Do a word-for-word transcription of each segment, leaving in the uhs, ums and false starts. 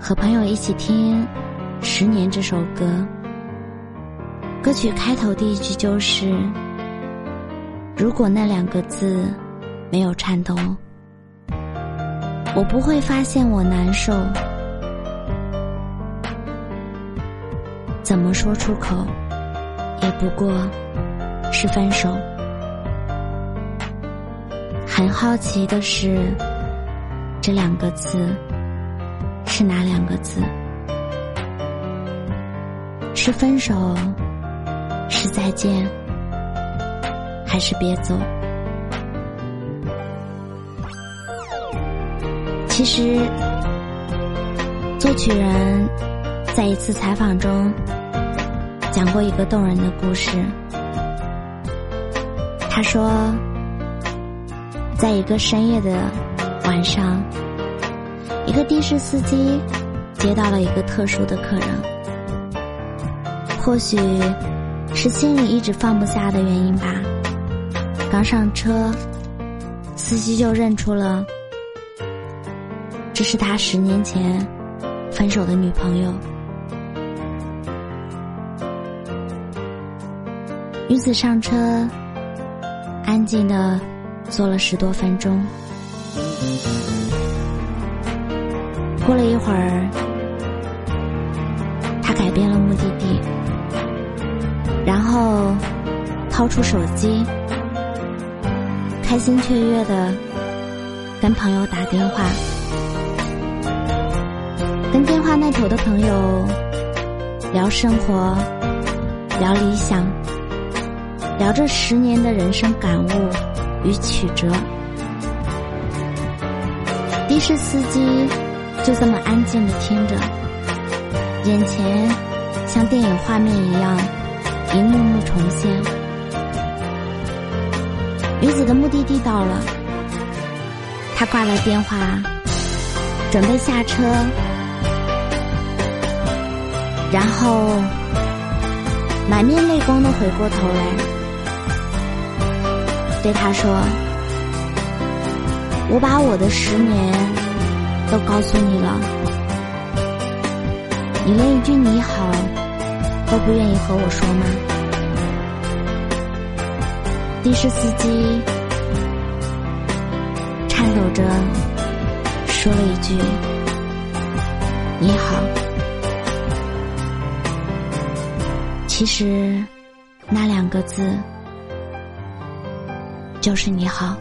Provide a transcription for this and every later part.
和朋友一起听《十年》这首歌，歌曲开头第一句就是“如果那两个字没有颤抖，我不会发现我难受”。怎么说出口，也不过是分手。很好奇的是，这两个字是哪两个字？是分手，是再见，还是别走？其实，作曲人在一次采访中讲过一个动人的故事。他说，在一个深夜的晚上，一个的士司机接到了一个特殊的客人，或许是心里一直放不下的原因吧，刚上车，司机就认出了这是他十年前分手的女朋友。女子上车，安静地坐了十多分钟。过了一会儿，她改变了目的地，然后掏出手机，开心雀跃地跟朋友打电话。跟电话那头的朋友聊生活，聊理想，聊这十年的人生感悟与曲折。的士司机就这么安静地听着，眼前像电影画面一样一幕幕重现。女子的目的地到了，她挂了电话，准备下车，然后满面泪光地回过头来，对他说，我把我的十年都告诉你了，你连一句你好都不愿意和我说吗？的士司机颤抖着说了一句你好。其实那两个字就是你好。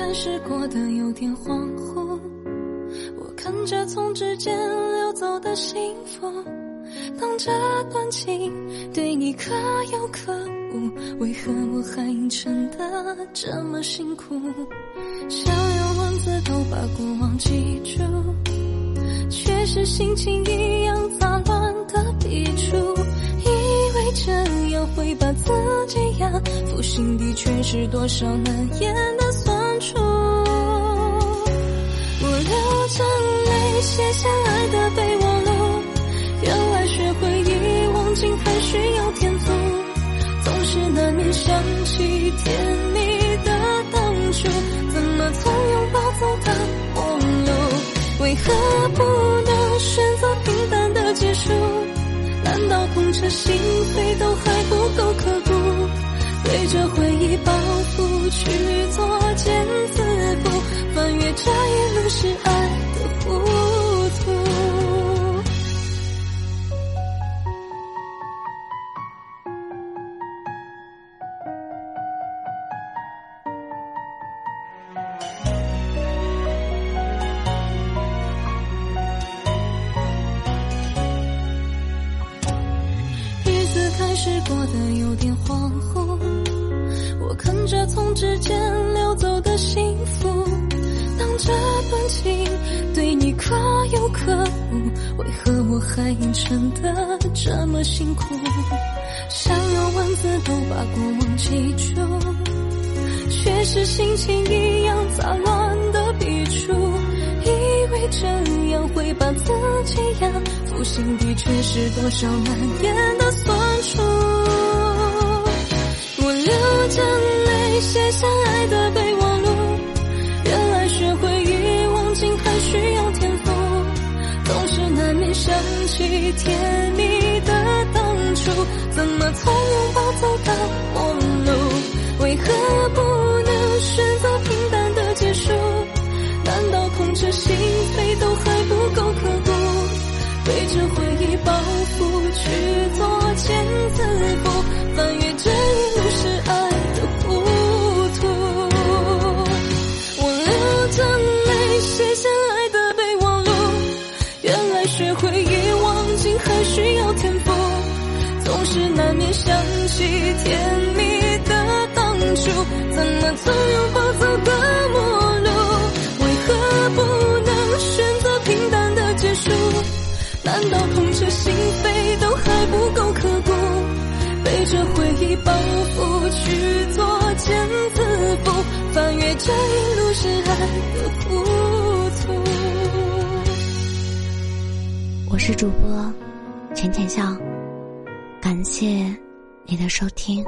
但是过得有点恍惚，我看着从指尖流走的幸福，当这段情对你可有可无，为何我还撑得这么辛苦？想用文字都把过往记住，却是心情一样杂乱的笔触，以为这样会把自己压服，心底却是多少难言的酸。流着泪写下爱的备忘录，原来学会遗忘竟还需要天赋，总是难免想起甜蜜的当初，怎么从拥抱走到陌路，为何不能选择平淡的结束？难道痛彻心扉都还不够刻骨？对着回忆包袱去做坚持？这一路是爱的糊涂。日子开始过得有点恍惚，我看着从指尖流走的幸福，当这段情对你可有可无，为何我还硬撑得这么辛苦？想要文字都把过往记住，却是心情一样杂乱的笔触，以为这样会把自己养负，心底却是多少难言的酸楚。流着泪写下爱的备忘录，原来学会一往情还需要天赋，总是难免想起甜蜜的当初，怎么从拥抱走到陌路，为何不能选择平淡的结束？难道痛彻心扉都还不够刻骨？背着回忆包袱去作茧自缚，翻越这一路是爱的糊涂。我流着泪写下爱的备忘录，原来学会遗忘竟还需要天赋，总是难免想起甜蜜的当初，怎么从拥抱走的陌路，为何不能选择平淡的结束？难道痛彻心扉都还不够刻骨？背着回忆包袱去作茧自缚，翻越这一路是爱的糊涂。我是主播浅浅笑，感谢你的收听。